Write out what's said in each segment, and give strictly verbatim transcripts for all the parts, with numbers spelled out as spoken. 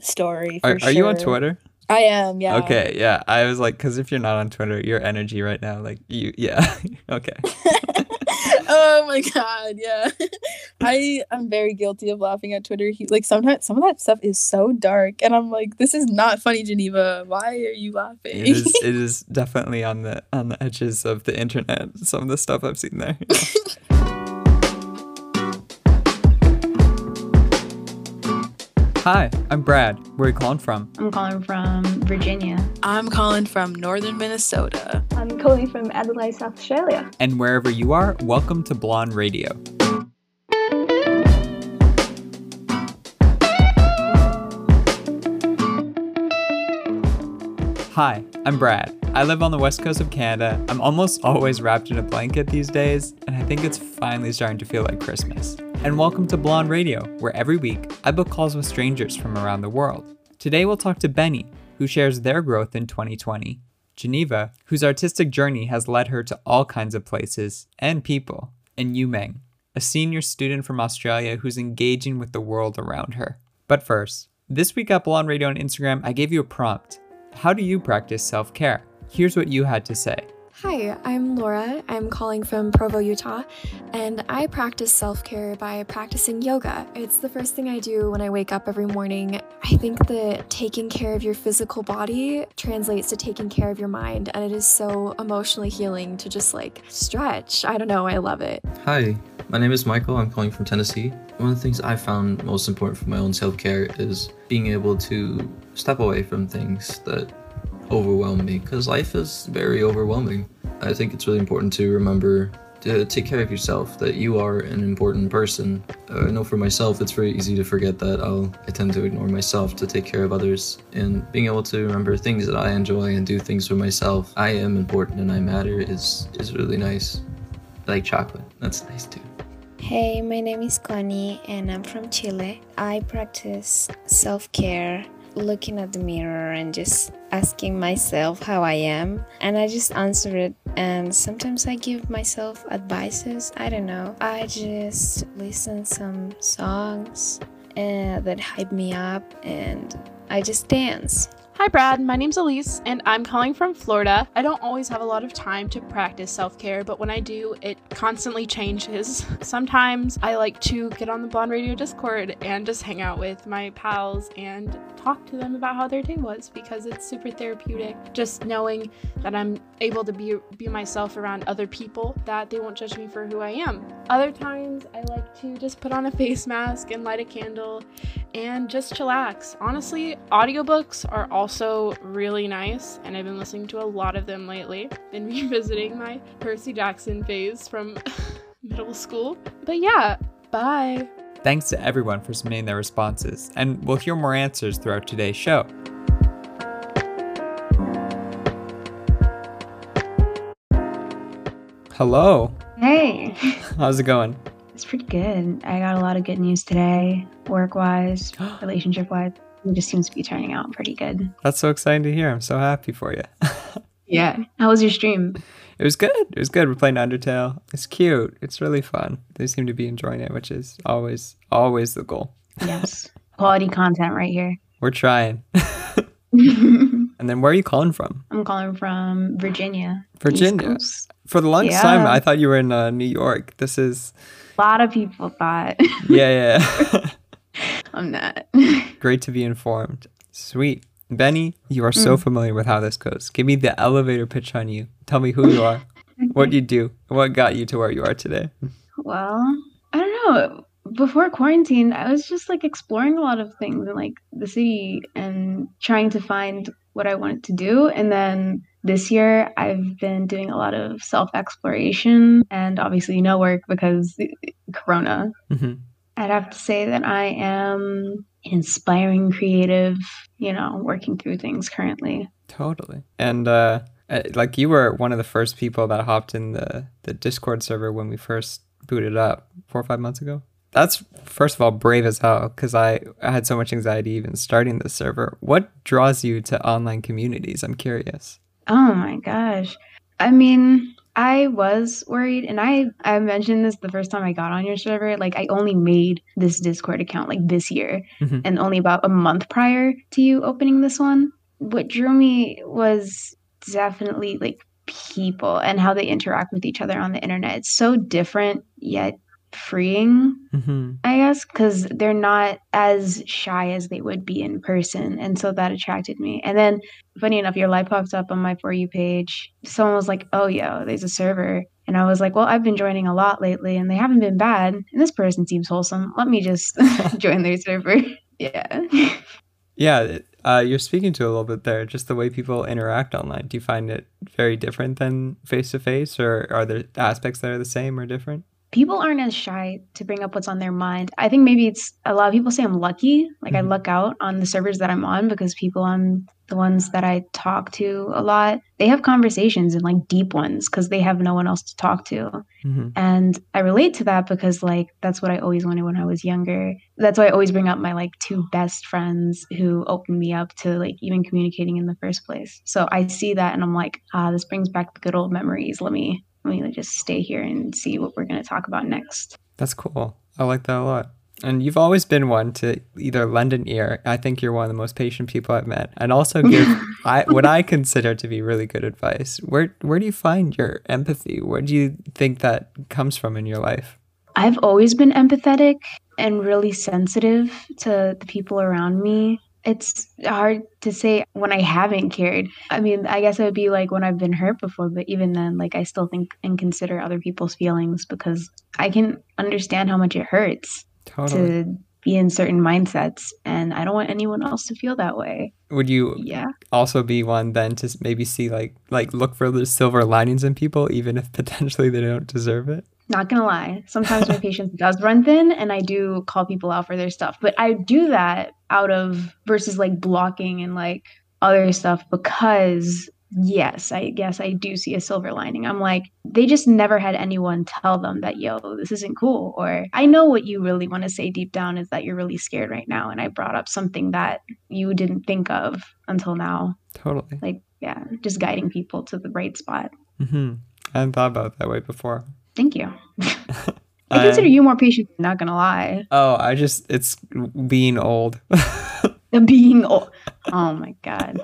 story. For are, sure. Are you on Twitter? I am, yeah. Okay, yeah. I was like, because if you're not on Twitter, your energy right now, like, you, yeah. Okay. Oh my God, yeah. I am very guilty of laughing at Twitter. He, like, sometimes some of that stuff is so dark, and I'm like, this is not funny, Geneva. Why are you laughing? It is, it is definitely on the on the edges of the internet. Some of the stuff I've seen there. Yeah. Hi, I'm Brad. Where are you calling from? I'm calling from Virginia. I'm calling from northern Minnesota. I'm calling from Adelaide, South Australia. And wherever you are, welcome to Blonde Radio. Hi, I'm Brad. I live on the west coast of Canada. I'm almost always wrapped in a blanket these days, and I think it's finally starting to feel like Christmas. And welcome to Blonde Radio, where every week I book calls with strangers from around the world. Today we'll talk to Benny, who shares their growth in twenty twenty, Geneva, whose artistic journey has led her to all kinds of places and people, and Yumeng, a senior student from Australia who's engaging with the world around her. But first, this week at Blonde Radio on Instagram, I gave you a prompt. How do you practice self-care? Here's what you had to say. Hi, I'm Laura. I'm calling from Provo, Utah, and I practice self-care by practicing yoga. It's the first thing I do when I wake up every morning. I think that taking care of your physical body translates to taking care of your mind, and it is so emotionally healing to just, like, stretch. I don't know. I love it. Hi, my name is Michael. I'm calling from Tennessee. One of the things I found most important for my own self-care is being able to step away from things that overwhelm me, because life is very overwhelming. I think it's really important to remember to take care of yourself, that you are an important person. Uh, I know for myself it's very easy to forget that. I'll I tend to ignore myself to take care of others, and being able to remember things that I enjoy and do things for myself. I am important and I matter is is really nice. I like chocolate, that's nice too. Hey, my name is Connie and I'm from Chile. I practice self-care looking at the mirror and just asking myself how I am, and I just answer it, and sometimes I give myself advices. I don't know, I just listen some songs uh, that hype me up, and I just dance. Hi Brad, my name's Elise and I'm calling from Florida. I don't always have a lot of time to practice self-care, but when I do, it constantly changes. Sometimes I like to get on the Blonde Radio Discord and just hang out with my pals and talk to them about how their day was, because it's super therapeutic. Just knowing that I'm able to be, be myself around other people, that they won't judge me for who I am. Other times I like to just put on a face mask and light a candle and just chillax. Honestly, audiobooks are all also really nice, and I've been listening to a lot of them lately. Been revisiting my Percy Jackson phase from middle school. But yeah, bye. Thanks to everyone for submitting their responses, and we'll hear more answers throughout today's show. Hello. Hey. How's it going? It's pretty good. I got a lot of good news today, work-wise, relationship-wise. It just seems to be turning out pretty good. That's so exciting to hear. I'm so happy for you. Yeah. How was your stream? It was good. It was good. We're playing Undertale. It's cute. It's really fun. They seem to be enjoying it, which is always, always the goal. Yes. Quality content right here. We're trying. And then where are you calling from? I'm calling from Virginia. Virginia. For the longest yeah. time, I thought you were in uh, New York. This is... A lot of people thought. Yeah, yeah. I'm not. Great to be informed. Sweet. Benny, you are so mm. familiar with how this goes. Give me the elevator pitch on you. Tell me who you are, okay. What you do, and what got you to where you are today. Well, I don't know. Before quarantine, I was just like exploring a lot of things in like the city and trying to find what I wanted to do. And then this year, I've been doing a lot of self-exploration and obviously no work because Corona. Mm-hmm. I'd have to say that I am an inspiring creative, you know, working through things currently. Totally. And uh, like you were one of the first people that hopped in the, the Discord server when we first booted up four or five months ago. That's, first of all, brave as hell, because I, I had so much anxiety even starting this server. What draws you to online communities? I'm curious. Oh, my gosh. I mean, I was worried, and I, I mentioned this the first time I got on your server. Like, I only made this Discord account, like, this year, mm-hmm. and only about a month prior to you opening this one. What drew me was definitely, like, people and how they interact with each other on the internet. It's so different, yet freeing, mm-hmm. I guess, because they're not as shy as they would be in person. And so that attracted me. And then, funny enough, your live popped up on my For You page. Someone was like, oh, yo, there's a server. And I was like, well, I've been joining a lot lately and they haven't been bad. And this person seems wholesome. Let me just join their server. Yeah. Yeah. Uh, you're speaking to a little bit there, just the way people interact online. Do you find it very different than face-to-face, or are there aspects that are the same or different? People aren't as shy to bring up what's on their mind. I think maybe it's a lot of people say I'm lucky. Like, mm-hmm. I luck out on the servers that I'm on because people on the ones that I talk to a lot, they have conversations and like deep ones because they have no one else to talk to. Mm-hmm. And I relate to that because like, that's what I always wanted when I was younger. That's why I always bring up my like two best friends who opened me up to like even communicating in the first place. So I see that and I'm like, ah, this brings back the good old memories. Let me Let me just stay here and see what we're going to talk about next. That's cool. I like that a lot. And you've always been one to either lend an ear. I think you're one of the most patient people I've met, and also give I, what I consider to be really good advice. Where where do you find your empathy? Where do you think that comes from in your life? I've always been empathetic and really sensitive to the people around me. It's hard to say when I haven't cared. I mean, I guess it would be like when I've been hurt before, but even then, like I still think and consider other people's feelings because I can understand how much it hurts totally. To be in certain mindsets, and I don't want anyone else to feel that way. Would you yeah. also be one then to maybe see like, like look for the silver linings in people, even if potentially they don't deserve it? Not going to lie. Sometimes my patience does run thin and I do call people out for their stuff. But I do that out of versus like blocking and like other stuff because, yes, I guess I do see a silver lining. I'm like, they just never had anyone tell them that, yo, this isn't cool. Or I know what you really want to say deep down is that you're really scared right now. And I brought up something that you didn't think of until now. Totally. Like, yeah, just guiding people to the right spot. Mm-hmm. I hadn't thought about it that way before. Thank you. I consider uh, you more patient, not going to lie. Oh, I just, it's being old. being old. Oh, my God.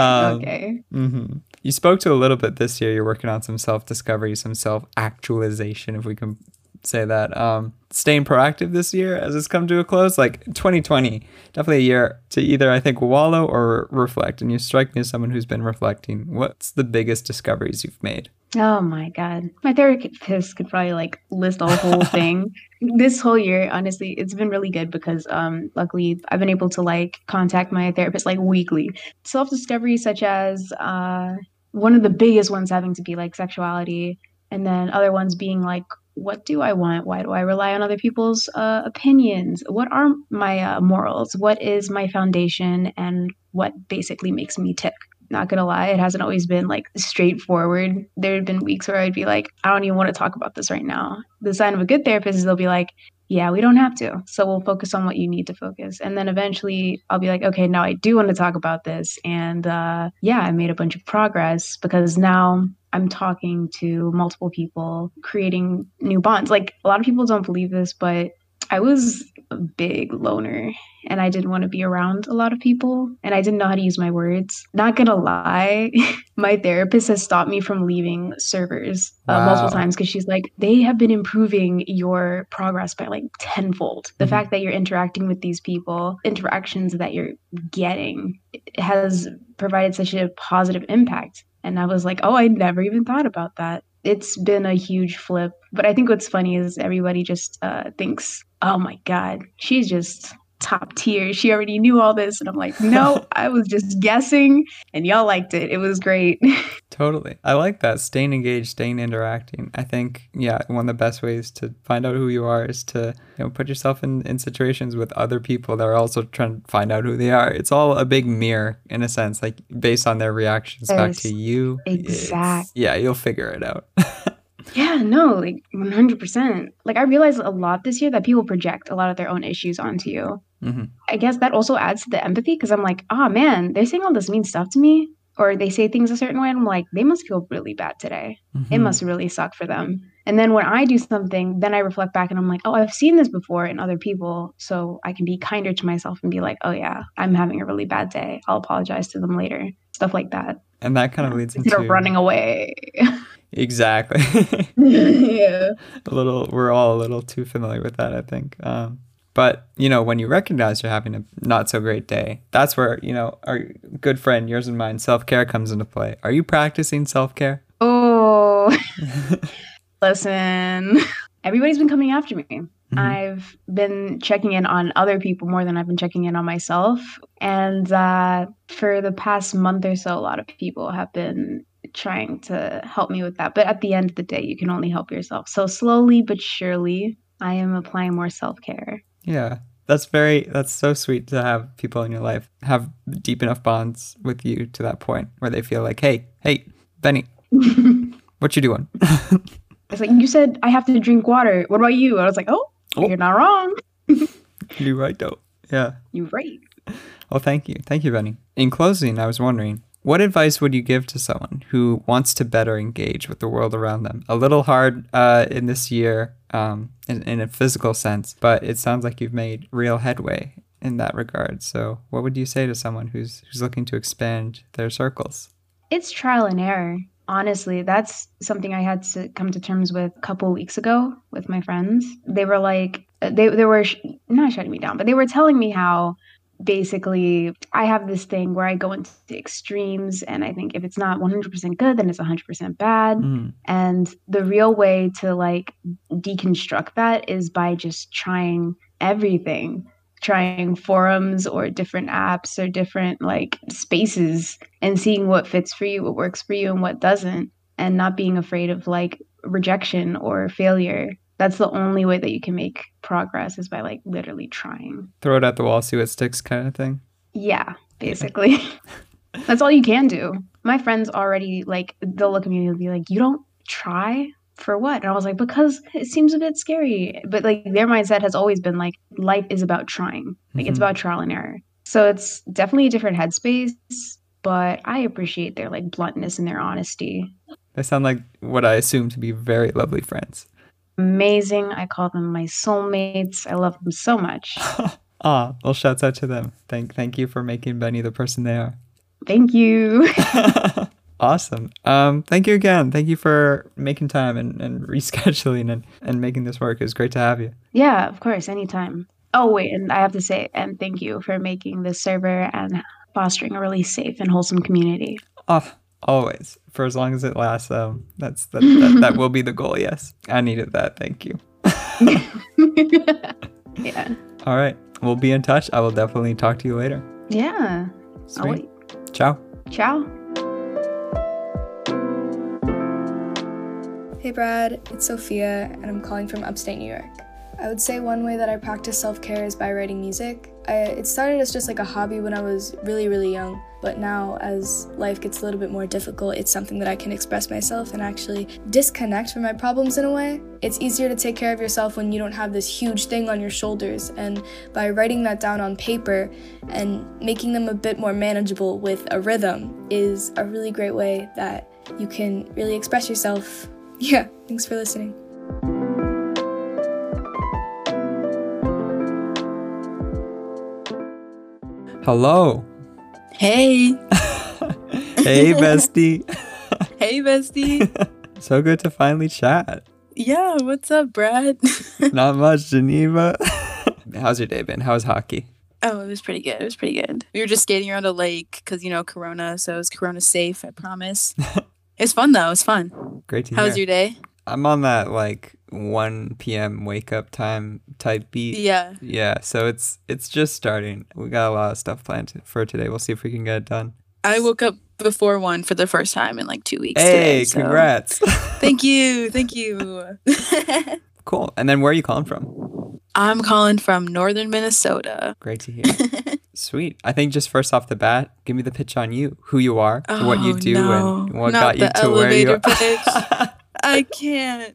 um, okay. Mm-hmm. You spoke to a little bit this year. You're working on some self-discovery, some self-actualization, if we can say that. Um, staying proactive this year as it's come to a close. Like twenty twenty, definitely a year to either, I think, wallow or reflect. And you strike me as someone who's been reflecting. What's the biggest discoveries you've made? Oh my God. My therapist could probably like list the whole thing. This whole year, honestly, it's been really good because um, luckily I've been able to like contact my therapist like weekly. Self-discovery such as uh, one of the biggest ones having to be like sexuality, and then other ones being like, what do I want? Why do I rely on other people's uh, opinions? What are my uh, morals? What is my foundation? And what basically makes me tick? Not gonna lie, it hasn't always been like straightforward. There have been weeks where I'd be like, I don't even want to talk about this right now. The sign of a good therapist is they'll be like, yeah, we don't have to. So we'll focus on what you need to focus. And then eventually I'll be like, okay, now I do want to talk about this. And uh, yeah, I made a bunch of progress because now I'm talking to multiple people, creating new bonds. Like a lot of people don't believe this, but I was a big loner and I didn't want to be around a lot of people and I didn't know how to use my words. Not going to lie, my therapist has stopped me from leaving servers uh, wow. multiple times because she's like, they have been improving your progress by like tenfold. The mm-hmm. fact that you're interacting with these people, interactions that you're getting has provided such a positive impact. And I was like, oh, I never even thought about that. It's been a huge flip. But I think what's funny is everybody just uh, thinks, oh my God, she's just top tier. She already knew all this. And I'm like, no, I was just guessing and y'all liked it. It was great. Totally. I like that. Staying engaged, staying interacting. I think, yeah, one of the best ways to find out who you are is to, you know, put yourself in, in situations with other people that are also trying to find out who they are. It's all a big mirror in a sense, like based on their reactions yes. back to you. Exactly. Yeah, you'll figure it out. Yeah, no, like one hundred percent. Like I realized a lot this year that people project a lot of their own issues onto you. Mm-hmm. I guess that also adds to the empathy because I'm like, oh man, they're saying all this mean stuff to me. or they say things a certain way, and I'm like, they must feel really bad today. Mm-hmm. It must really suck for them. And then when I do something, then I reflect back and I'm like, oh, I've seen this before in other people. So I can be kinder to myself and be like, oh, yeah, I'm having a really bad day. I'll apologize to them later. Stuff like that. And that kind of leads into running away. Exactly. Yeah. A little, we're all a little too familiar with that, I think. Um, but, you know, when you recognize you're having a not so great day, that's where, you know, our good friend, yours and mine, self-care comes into play. Are you practicing self-care? Oh, listen, everybody's been coming after me. Mm-hmm. I've been checking in on other people more than I've been checking in on myself. And uh, for the past month or so, a lot of people have been trying to help me with that. But at the end of the day, you can only help yourself. So slowly but surely, I am applying more self-care. Yeah, that's very, that's so sweet to have people in your life have deep enough bonds with you to that point where they feel like, hey, hey, Benny, what you doing? It's like, you said I have to drink water. What about you? I was like, oh, oh. You're not wrong. You're right, though. Yeah. You're right. Well, thank you. Thank you, Benny. In closing, I was wondering, what advice would you give to someone who wants to better engage with the world around them? A little hard uh, in this year um, in, in a physical sense, but it sounds like you've made real headway in that regard. So what would you say to someone who's who's looking to expand their circles? It's trial and error. Honestly, that's something I had to come to terms with a couple of weeks ago with my friends. They were like, they, they were sh- not shutting me down, but they were telling me how basically I have this thing where I go into extremes, and I think if it's not one hundred percent good, then it's one hundred percent bad. Mm. And the real way to like deconstruct that is by just trying everything. Trying forums or different apps or different like spaces and seeing what fits for you, what works for you and what doesn't, and not being afraid of like rejection or failure. That's the only way that you can make progress, is by like literally trying. Throw it at the wall, see what sticks kind of thing. Yeah, basically. That's all you can do. My friends already like, they'll look at me and be like, you don't try? For what? And I was like, because it seems a bit scary. But like their mindset has always been like, life is about trying. Like mm-hmm. It's about trial and error. So it's definitely a different headspace, but I appreciate their like bluntness and their honesty. They sound like what I assume to be very lovely friends. Amazing. I call them my soulmates. I love them so much. Ah, well, shouts out to them. Thank, thank you for making Benny the person they are. Thank you. Awesome. Um, thank you again. Thank you for making time and, and rescheduling and, and making this work. It was great to have you. Yeah, of course. Anytime. Oh, wait. And I have to say, and thank you for making this server and fostering a really safe and wholesome community. Oh, always. For as long as it lasts. Um, that's that, that, that will be the goal. Yes. I needed that. Thank you. Yeah. All right. We'll be in touch. I will definitely talk to you later. Yeah. Sweet. I'll wait. Ciao. Ciao. Hey Brad, it's Sophia, and I'm calling from upstate New York. I would say one way that I practice self-care is by writing music. I, it started as just like a hobby when I was really, really young, but now as life gets a little bit more difficult, it's something that I can express myself and actually disconnect from my problems in a way. It's easier to take care of yourself when you don't have this huge thing on your shoulders, and by writing that down on paper and making them a bit more manageable with a rhythm is a really great way that you can really express yourself. Yeah, thanks for listening. Hello. Hey. Hey, bestie. Hey, bestie. So good to finally chat. Yeah, what's up, Brad? Not much, Geneva. How's your day been? How was hockey? Oh, it was pretty good. It was pretty good. We were just skating around a lake because, you know, Corona. So it was Corona safe, I promise. It's fun, though. It's fun. Great to hear. How was your day? I'm on that, like, one p.m. wake-up time type beat. Yeah. Yeah, so it's it's just starting. We got a lot of stuff planned t- for today. We'll see if we can get it done. I woke up before one for the first time in, like, two weeks hey, today. Hey, so. Congrats. Thank you. Thank you. Cool. And then where are you calling from? I'm calling from northern Minnesota. Great to hear. Sweet. I think just first off the bat, give me the pitch on you, who you are, oh, what you do, no. and what Not got you to where you are. Not the elevator pitch. I I can't.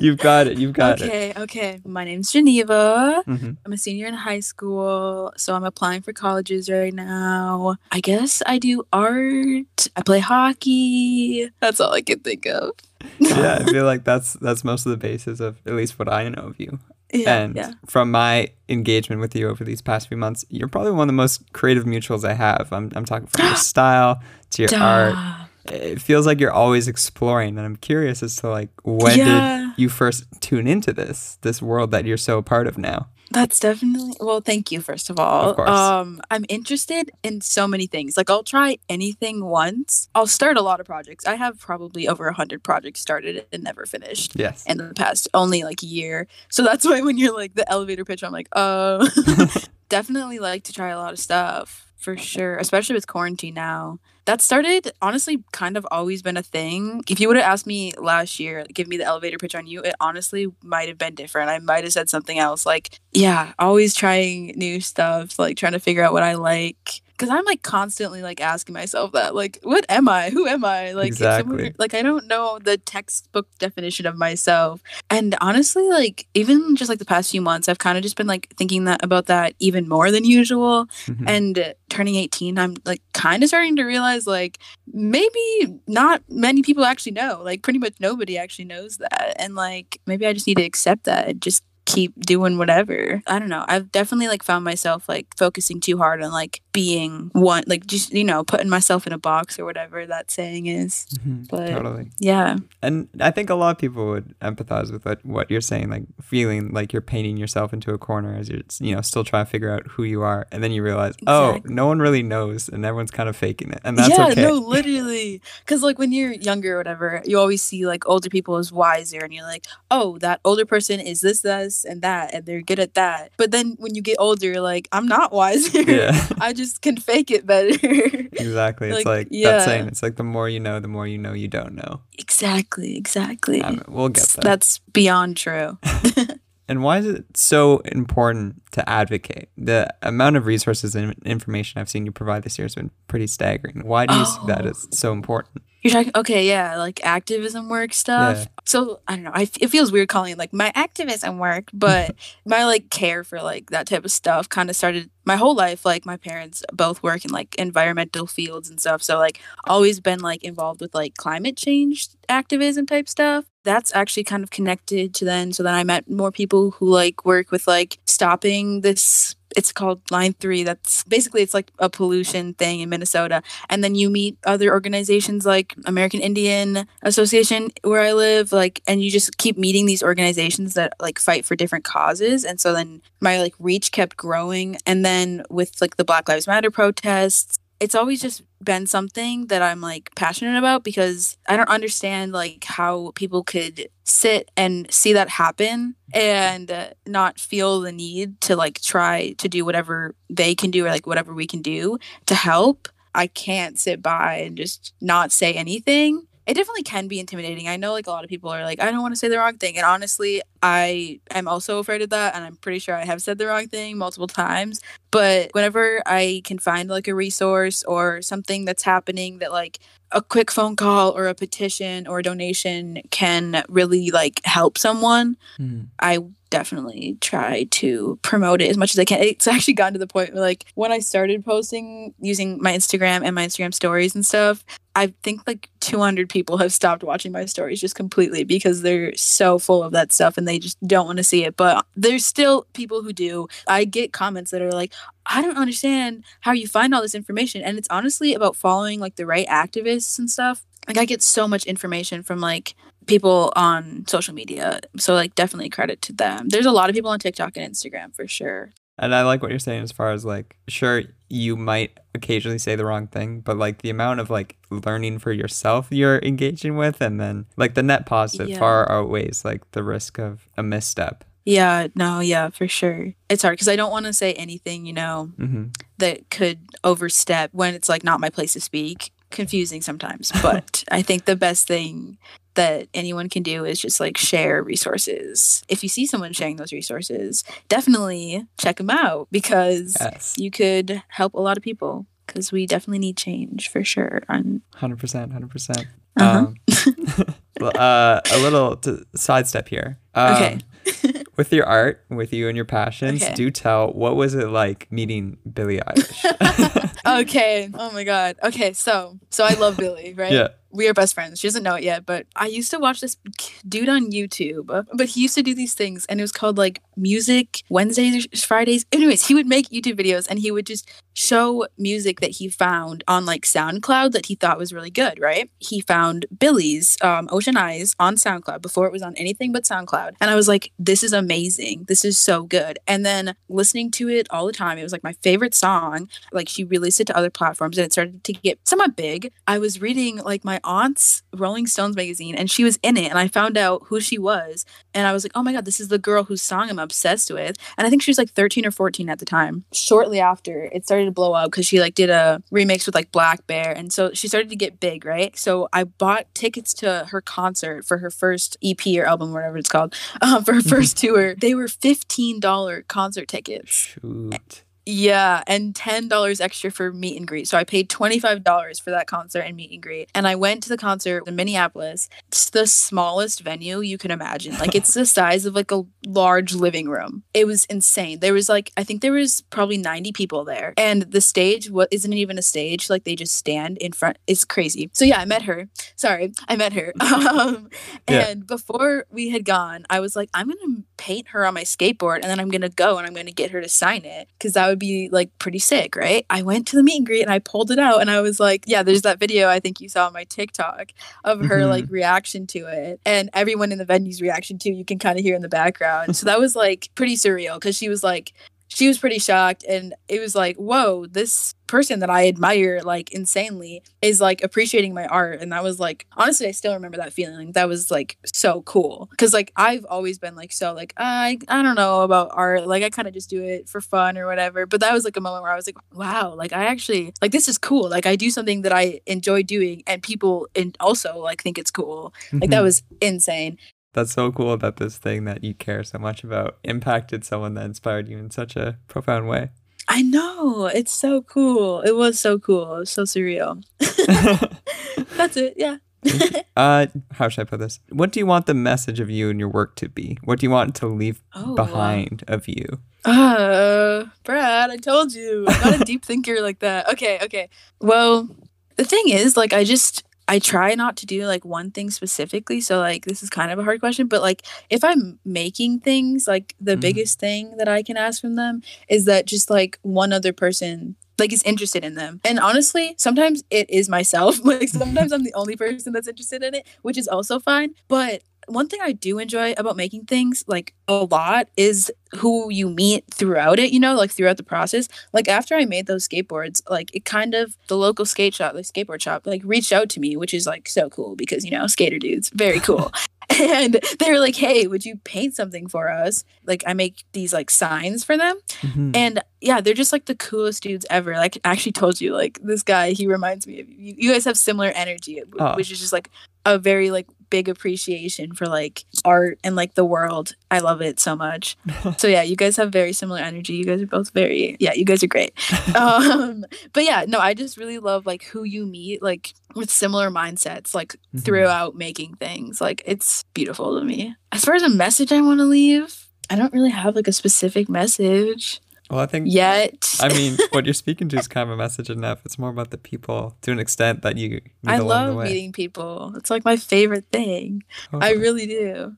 You've got it. You've got okay, it. Okay. Okay. My name's Geneva. Mm-hmm. I'm a senior in high school, so I'm applying for colleges right now. I guess I do art. I play hockey. That's all I can think of. Yeah, I feel like that's that's most of the basis of at least what I know of you. Yeah, and yeah. From my engagement with you over these past few months, you're probably one of the most creative mutuals I have. I'm I'm talking from your style to your Duh. art. It feels like you're always exploring, and I'm curious as to like when yeah. did you first tune into this this world that you're so a part of now? That's definitely well, thank you first of all. Of course. Um I'm interested in so many things. Like I'll try anything once. I'll start a lot of projects. I have probably over a hundred projects started and never finished. Yes. In the past only like year. So that's why when you're like the elevator pitch, I'm like, oh definitely like to try a lot of stuff. For sure, especially with quarantine now. That started, honestly, kind of always been a thing. If you would have asked me last year, give me the elevator pitch on you, it honestly might have been different. I might have said something else. Like, yeah, always trying new stuff, like trying to figure out what I like. Because I'm like constantly like asking myself that, like, what am I? Who am I? Like, exactly. Someone, like I don't know the textbook definition of myself. And honestly, like even just like the past few months, I've kind of just been like thinking that about that even more than usual. Mm-hmm. And uh, turning eighteen, I'm like kind of starting to realize like maybe not many people actually know. Like pretty much nobody actually knows that. And like maybe I just need to accept that and just keep doing whatever. I don't know. I've definitely like found myself like focusing too hard on like being one, like just, you know, putting myself in a box or whatever that saying is. Mm-hmm, but totally. Yeah. And I think a lot of people would empathize with what, what you're saying, like feeling like you're painting yourself into a corner as you're, you know, still trying to figure out who you are. And then you realize, exactly. Oh, no one really knows and everyone's kind of faking it. And that's yeah, okay. Yeah, no, literally. Because like when you're younger or whatever, you always see like older people as wiser and you're like, oh, that older person is this, that, and that, and they're good at that. But then when you get older, you're like, I'm not wiser. Yeah. I just can fake it better. Exactly. It's like, like yeah. that saying. It's like the more you know, the more you know you don't know. Exactly. Exactly. Um, we'll get there. That's beyond true. And why is it so important to advocate? The amount of resources and information I've seen you provide this year has been pretty staggering. Why do you oh. see that as so important? You're talking, okay, yeah, like activism work stuff. Yeah. So, I don't know, I, it feels weird calling it like my activism work, but my like care for like that type of stuff kind of started my whole life. Like my parents both work in like environmental fields and stuff. So like always been like involved with like climate change activism type stuff. That's actually kind of connected to then. So then I met more people who like work with like stopping this. It's called Line Three. That's basically, it's like a pollution thing in Minnesota. And then you meet other organizations like American Indian Association where I live, like, and you just keep meeting these organizations that like fight for different causes. And so then my like reach kept growing. And then with like the Black Lives Matter protests, it's always just been something that I'm like passionate about because I don't understand like how people could sit and see that happen and uh, not feel the need to like try to do whatever they can do or like whatever we can do to help. I can't sit by and just not say anything. It definitely can be intimidating. I know like a lot of people are like, I don't want to say the wrong thing. And honestly, I am also afraid of that. And I'm pretty sure I have said the wrong thing multiple times. But whenever I can find like a resource or something that's happening that like a quick phone call or a petition or a donation can really like help someone, mm. I definitely try to promote it as much as I can. It's actually gotten to the point where like when I started posting using my Instagram and my Instagram stories and stuff, I think like two hundred people have stopped watching my stories just completely because they're so full of that stuff and they just don't want to see it. But there's still people who do. I get comments that are like, I don't understand how you find all this information. And it's honestly about following like the right activists and stuff. Like I get so much information from like people on social media. So like definitely credit to them. There's a lot of people on TikTok and Instagram for sure. And I like what you're saying as far as like, sure, you might occasionally say the wrong thing, but like the amount of like learning for yourself you're engaging with and then like the net positive yeah. far outweighs like the risk of a misstep. Yeah, no, yeah, for sure. It's hard because I don't want to say anything, you know, mm-hmm. that could overstep when it's like not my place to speak. Confusing sometimes, but I think the best thing that anyone can do is just like share resources. If you see someone sharing those resources, definitely check them out because yes. you could help a lot of people because we definitely need change for sure. one hundred percent, one hundred percent. Uh-huh. Um, uh, a little to sidestep here. Um, okay. With your art, with you and your passions, okay. do tell, what was it like meeting Billie Eilish? Okay. Oh my God. Okay. So, so I love Billie, right? Yeah. We are best friends. She doesn't know it yet, but I used to watch this dude on YouTube, but he used to do these things and it was called like Music Wednesdays or Fridays. Anyways, he would make YouTube videos and he would just show music that he found on like SoundCloud that he thought was really good, right? He found Billie's um, Ocean Eyes on SoundCloud before it was on anything but SoundCloud. And I was like, this is amazing. This is so good. And then listening to it all the time, it was like my favorite song. Like she released it to other platforms and it started to get somewhat big. I was reading like my aunt's Rolling Stones magazine and she was in it and I found out who she was and I was like, oh my God, this is the girl whose song I'm obsessed with. And I think she was like thirteen or fourteen at the time. Shortly after, it started to blow up because she like did a remix with like Black Bear, and so she started to get big, right? So I bought tickets to her concert for her first E P or album, whatever it's called, um, for her first tour. They were fifteen dollars concert tickets. Shoot. Yeah, and ten dollars extra for meet and greet. So I paid twenty-five dollars for that concert and meet and greet. And I went to the concert in Minneapolis. It's the smallest venue you can imagine. Like, it's the size of, like, a large living room. It was insane. There was, like, I think there was probably ninety people there. And the stage what isn't even a stage. Like, they just stand in front. It's crazy. So, yeah, I met her. Sorry, I met her. um, yeah. And before we had gone, I was like, I'm going to paint her on my skateboard, and then I'm going to go and I'm going to get her to sign it because that would be like pretty sick, right? I went to the meet and greet and I pulled it out and I was like, yeah, there's that video I think you saw on my TikTok of her mm-hmm. like reaction to it and everyone in the venue's reaction to it, you can kind of hear in the background. So that was like pretty surreal because she was like, she was pretty shocked and it was like, whoa, this person that I admire like insanely is like appreciating my art. And that was like, honestly, I still remember that feeling. That was like so cool because like I've always been like so like I I don't know about art, like I kind of just do it for fun or whatever, but that was like a moment where I was like, wow, like I actually like this is cool, like I do something that I enjoy doing and people and also like think it's cool. Like that was insane. That's so cool that this thing that you care so much about impacted someone that inspired you in such a profound way. I know. It's so cool. It was so cool. It was so surreal. That's it. Yeah. uh, how should I put this? What do you want the message of you and your work to be? What do you want to leave oh, behind wow. of you? Uh, Brad, I told you. I'm not a deep thinker like that. Okay. Okay. Well, the thing is, like, I just... I try not to do like one thing specifically. So like, this is kind of a hard question, but like if I'm making things, like the mm-hmm. biggest thing that I can ask from them is that just like one other person like is interested in them. And honestly, sometimes it is myself. Like sometimes I'm the only person that's interested in it, which is also fine. But one thing I do enjoy about making things like a lot is who you meet throughout it, you know, like throughout the process. Like after I made those skateboards, like it kind of the local skate shop, like skateboard shop, like reached out to me, which is like so cool because, you know, skater dudes, very cool. And they were like, hey, would you paint something for us? Like I make these like signs for them. Mm-hmm. And yeah, they're just like the coolest dudes ever. Like I actually told you, like this guy, he reminds me of you. You guys have similar energy, oh. which is just like a very like big appreciation for like art and like the world. I love it so much. So yeah, you guys have very similar energy. You guys are both very yeah you guys are great. Um but yeah, no, I just really love like who you meet like with similar mindsets like mm-hmm. throughout making things. Like it's beautiful to me. As far as a message I want to leave, I don't really have like a specific message. Well, I think yet. I mean, what you're speaking to is kind of a message enough. It's more about the people to an extent that you meet I along love the way. Meeting people. It's like my favorite thing. Okay. I really do.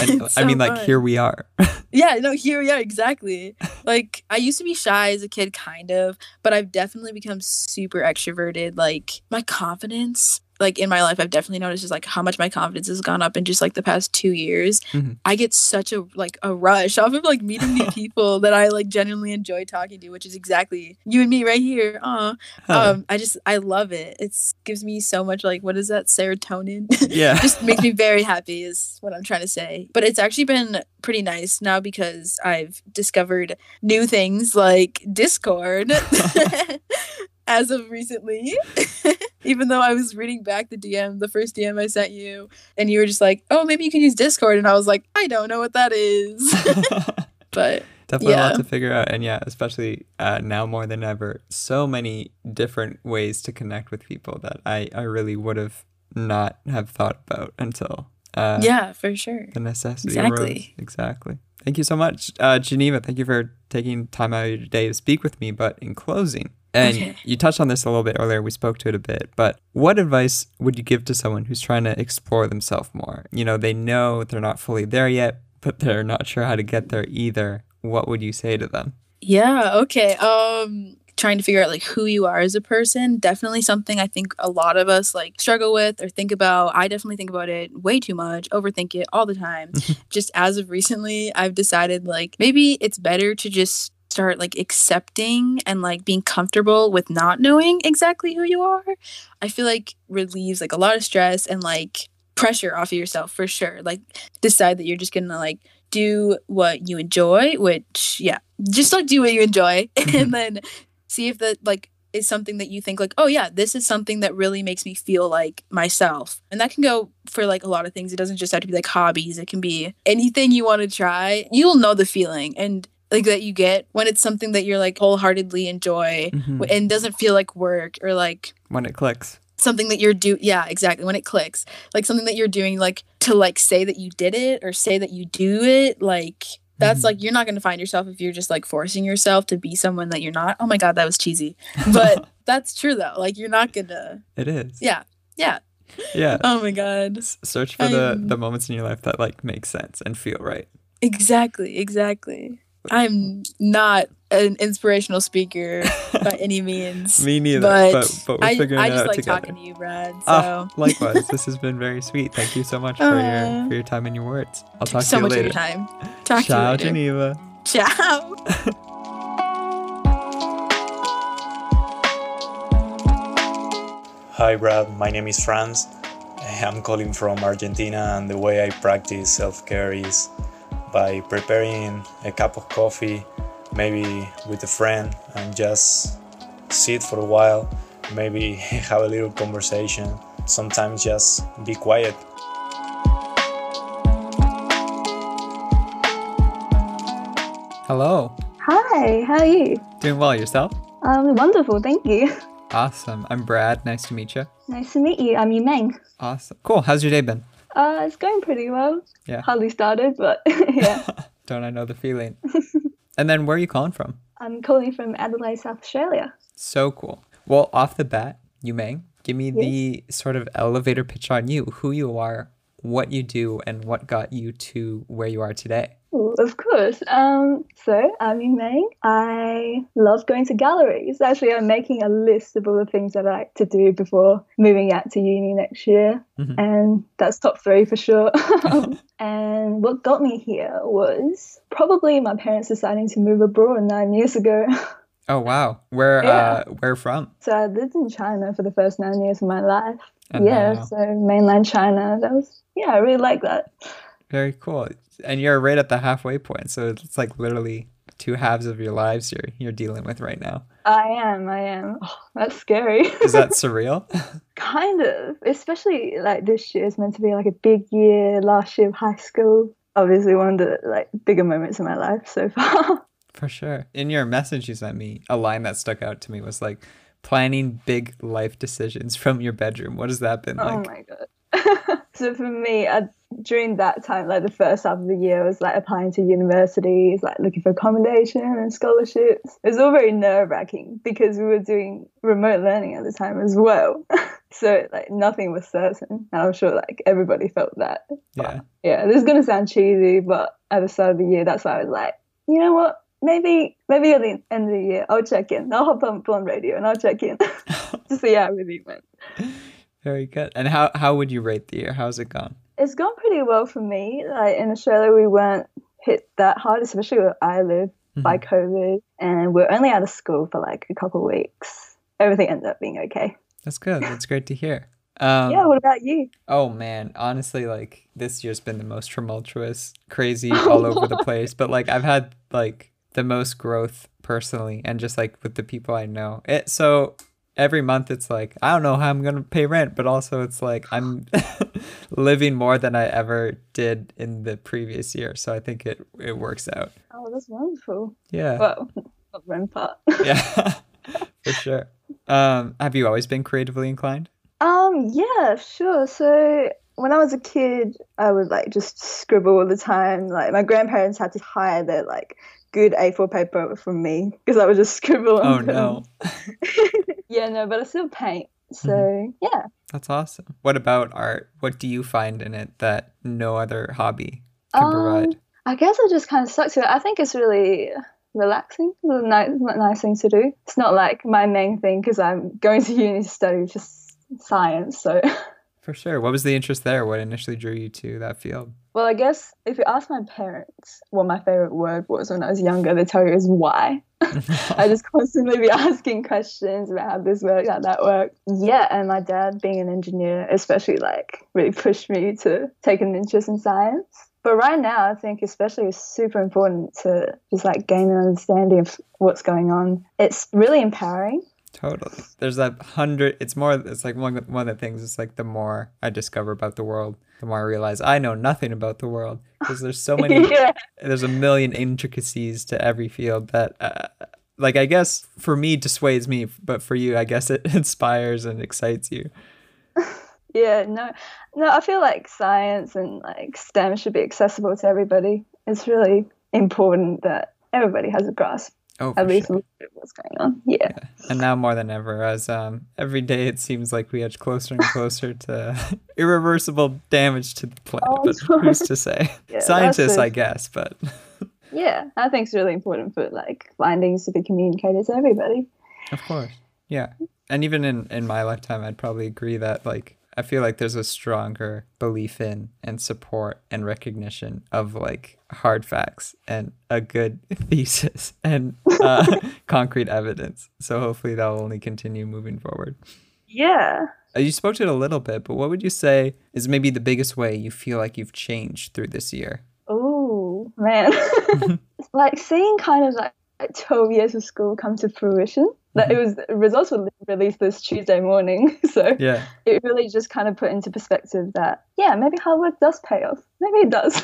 And, so I mean, like, fun. Here we are. Yeah, no, here we are. Exactly. Like, I used to be shy as a kid, kind of, but I've definitely become super extroverted. Like, my confidence. Like in my life, I've definitely noticed is like how much my confidence has gone up in just like the past two years. Mm-hmm. I get such a like a rush off of like meeting new people that I like genuinely enjoy talking to, which is exactly you and me right here. Aw. Huh. Um, I just I love it. It gives me so much like what is that serotonin? Yeah, just makes me very happy is what I'm trying to say. But it's actually been pretty nice now because I've discovered new things like Discord. As of recently, even though I was reading back the D M, the first D M I sent you, and you were just like, oh, maybe you can use Discord. And I was like, I don't know what that is. But definitely yeah. a lot to figure out. And yeah, especially uh, now more than ever, so many different ways to connect with people that I, I really would have not have thought about until uh, yeah, for sure, the necessity exactly arose. Exactly. Thank you so much, uh, Geneva. Thank you for taking time out of your day to speak with me. But in closing, and okay. you touched on this a little bit earlier, we spoke to it a bit, but what advice would you give to someone who's trying to explore themselves more? You know, they know they're not fully there yet, but they're not sure how to get there either. What would you say to them? Yeah, okay. Um, trying to figure out like who you are as a person, definitely something I think a lot of us like struggle with or think about. I definitely think about it way too much, overthink it all the time. Just as of recently, I've decided like maybe it's better to just start like accepting and like being comfortable with not knowing exactly who you are. I feel like relieves like a lot of stress and like pressure off of yourself for sure. Like decide that you're just gonna like do what you enjoy, which yeah, just like do what you enjoy mm-hmm. and then see if that like is something that you think like, oh yeah, this is something that really makes me feel like myself. And that can go for like a lot of things. It doesn't just have to be like hobbies. It can be anything you want to try. You'll know the feeling and like that you get when it's something that you're like wholeheartedly enjoy mm-hmm. and doesn't feel like work or like when it clicks. Something that you're do yeah, exactly. When it clicks. Like something that you're doing like to like say that you did it or say that you do it. Like that's mm-hmm. like you're not gonna find yourself if you're just like forcing yourself to be someone that you're not. Oh my god, that was cheesy. But that's true though. Like you're not gonna It is. Yeah. Yeah. Yeah. Oh my god. S- search for I'm... the the moments in your life that like make sense and feel right. Exactly, exactly. I'm not an inspirational speaker by any means. Me neither, but, but, but we're I, figuring I it out I just like together. Talking to you, Brad. So. Ah, likewise, this has been very sweet. Thank you so much for uh, your for your time and your words. I'll talk so to you later. So much of your time. Talk Ciao, to you later. Geneva. Ciao. Hi, Brad. My name is Franz. I'm calling from Argentina, and the way I practice self-care is by preparing a cup of coffee, maybe with a friend, and just sit for a while, maybe have a little conversation, sometimes just be quiet. Hello. Hi, how are you? Doing well, yourself? Um, wonderful, thank you. Awesome, I'm Brad, nice to meet you. Nice to meet you, I'm Yimeng. Awesome, cool, how's your day been? Uh, it's going pretty well. Yeah. Hardly started, but yeah. Don't I know the feeling. And then where are you calling from? I'm calling from Adelaide, South Australia. So cool. Well, off the bat, Yimeng, give me yes. the sort of elevator pitch on you, who you are, what you do, and what got you to where you are today. Ooh, of course. Um, so I'm Yimeng. I love going to galleries. Actually, I'm making a list of all the things I like to do before moving out to uni next year. Mm-hmm. And that's top three for sure. And what got me here was probably my parents deciding to move abroad nine years ago. Oh, wow. Where yeah. uh, where from? So I lived in China for the first nine years of my life. And yeah, now. So mainland China. That was yeah, I really like that. Very cool. And you're right at the halfway point. So it's like literally two halves of your lives you're you're dealing with right now. I am. I am. Oh, that's scary. Is that surreal? Kind of. Especially like this year is meant to be like a big year. Last year of high school, obviously one of the like bigger moments in my life so far. For sure. In your message you sent me, a line that stuck out to me was like planning big life decisions from your bedroom. What has that been like? Oh my God. So for me, I, during that time, like the first half of the year, I was like applying to universities, like looking for accommodation and scholarships. It was all very nerve-wracking because we were doing remote learning at the time as well. So like nothing was certain, and I'm sure like everybody felt that. Yeah, but, yeah. This is gonna sound cheesy, but at the start of the year, that's why I was like, you know what? Maybe maybe at the end of the year, I'll check in. I'll hop on Blonde Radio and I'll check in to see how everything went. Very good. And how, how would you rate the year? How's it gone? It's gone pretty well for me. Like in Australia, we weren't hit that hard, especially where I live, mm-hmm. by COVID. And we're only out of school for like a couple of weeks. Everything ended up being okay. That's good. That's great to hear. Um, yeah, what about you? Oh, man. Honestly, like this year's been the most tumultuous, crazy, all over the place. But like I've had like the most growth personally and just like with the people I know. It so... Every month it's like, I don't know how I'm going to pay rent, but also it's like I'm living more than I ever did in the previous year. So I think it, it works out. Oh, that's wonderful. Yeah. Well, not rent part. Yeah, for sure. Um, have you always been creatively inclined? Um, yeah, sure. So when I was a kid, I would like just scribble all the time. Like my grandparents had to hire their like good A four paper from me because I would just scribble on. Oh them. no. Yeah, no, but I still paint. So mm-hmm. yeah. That's awesome. What about art? What do you find in it that no other hobby can um, provide? I guess I just kind of stuck to it. I think it's really relaxing. It's a nice, nice thing to do. It's not like my main thing because I'm going to uni to study just science. So. For sure. What was the interest there? What initially drew you to that field? Well, I guess if you ask my parents what my favorite word was when I was younger, they tell you it's why. I just constantly be asking questions about how this works, how that works. Yeah, and my dad being an engineer especially like really pushed me to take an interest in science. But right now, I think especially it's super important to just like gain an understanding of what's going on. It's really empowering. Totally. There's that hundred, it's more, it's like one, one of the things, it's like the more I discover about the world, the more I realize I know nothing about the world because there's so many, yeah. There's a million intricacies to every field that, uh, like, I guess for me dissuades me, but for you, I guess it inspires and excites you. Yeah, no, no, I feel like science and like STEM should be accessible to everybody. It's really important that everybody has a grasp. Oh, at least sure. What's going on. Yeah. yeah. And now more than ever, as um, every day it seems like we edge closer and closer to irreversible damage to the planet. Oh, but who's to say? Yeah, scientists, I guess, but yeah, I think it's really important for like findings to be communicated to everybody. Of course. Yeah. And even in, in my lifetime, I'd probably agree that like I feel like there's a stronger belief in and support and recognition of like hard facts and a good thesis and uh, concrete evidence. So hopefully that'll only continue moving forward. Yeah. You spoke to it a little bit, but what would you say is maybe the biggest way you feel like you've changed through this year? Oh, man. Like seeing kind of like twelve years of school come to fruition. That it was results were released this Tuesday morning, so yeah. It really just kind of put into perspective that yeah, maybe hard work does pay off. Maybe it does.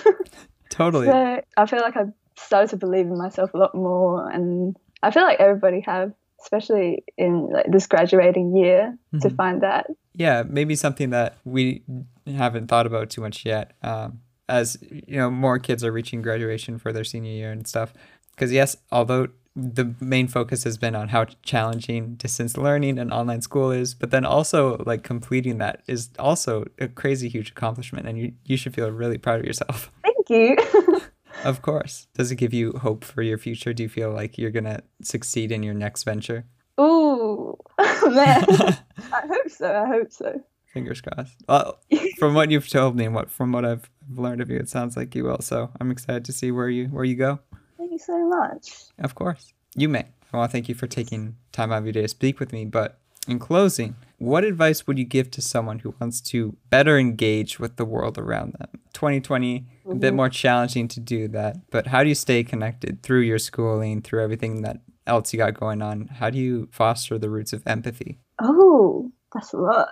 Totally. So I feel like I started to believe in myself a lot more, and I feel like everybody have, especially in like this graduating year, mm-hmm. to find that. Yeah, maybe something that we haven't thought about too much yet. Um, as you know, more kids are reaching graduation for their senior year and stuff. Because yes, although the main focus has been on how challenging distance learning and online school is, but then also like completing that is also a crazy huge accomplishment, and you, you should feel really proud of yourself. Thank you. Of course. Does it give you hope for your future? Do you feel like you're going to succeed in your next venture? Ooh, man. I hope so. I hope so. Fingers crossed. Well, from what you've told me and what from what I've learned of you, it sounds like you will. So I'm excited to see where you where you go. Thank you so much. Of course. You may. I want to thank you for taking time out of your day to speak with me. But in closing, what advice would you give to someone who wants to better engage with the world around them? twenty twenty, mm-hmm. a bit more challenging to do that. But how do you stay connected through your schooling, through everything that else you got going on? How do you foster the roots of empathy? Oh, that's a lot.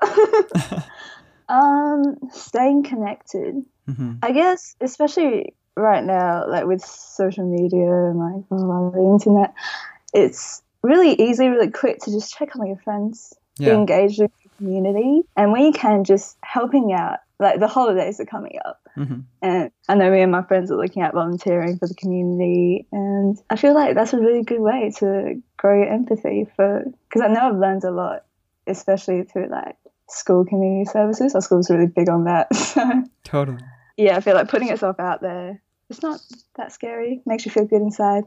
um, staying connected. Mm-hmm. I guess, especially right now, like with social media and like all the internet, it's really easy, really quick to just check on your friends, yeah. Be engaged with the community, and when you can, just helping out. Like the holidays are coming up, mm-hmm. and I know me and my friends are looking at volunteering for the community, and I feel like that's a really good way to grow your empathy for. Because I know I've learned a lot, especially through like school community services. Our school's really big on that. So. Totally. Yeah, I feel like putting yourself out there. It's not that scary. Makes you feel good inside.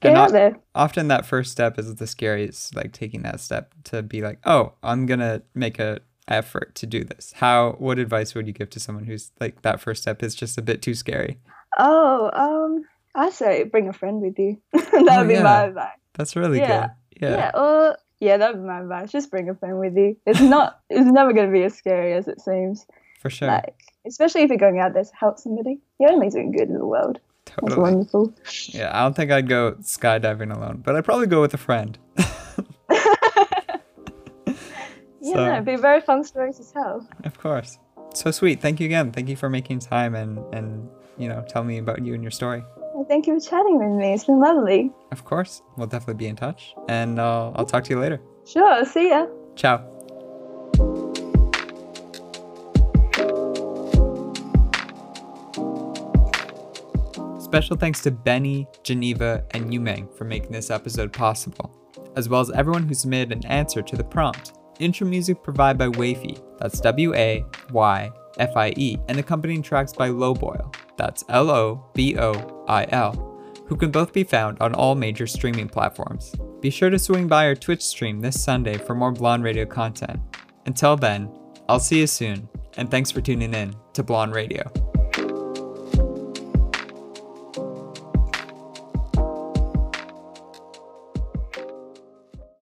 Get out there. Often that first step is the scariest, like taking that step to be like, oh, I'm going to make an effort to do this. How, what advice would you give to someone who's like that first step is just a bit too scary? Oh, um, I say bring a friend with you. that would oh, be yeah. my advice. That's really yeah. good. Yeah. Yeah, or, yeah, that would be my advice. Just bring a friend with you. It's not, it's never going to be as scary as it seems. For sure. Like, especially if you're going out there to help somebody. You're only doing good in the world. Totally. That's wonderful. Yeah, I don't think I'd go skydiving alone, but I'd probably go with a friend. yeah, so, no, it'd be a very fun story to tell. Of course. So sweet. Thank you again. Thank you for making time and, and you know, tell me about you and your story. Well, thank you for chatting with me. It's been lovely. Of course. We'll definitely be in touch. And uh, I'll talk to you later. Sure. See ya. Ciao. Special thanks to Benny, Geneva, and Yumeng for making this episode possible, as well as everyone who submitted an answer to the prompt. Intro music provided by Wayfie, that's W A Y F I E, and accompanying tracks by Loboil, that's L O B O I L, who can both be found on all major streaming platforms. Be sure to swing by our Twitch stream this Sunday for more Blonde Radio content. Until then, I'll see you soon, and thanks for tuning in to Blonde Radio.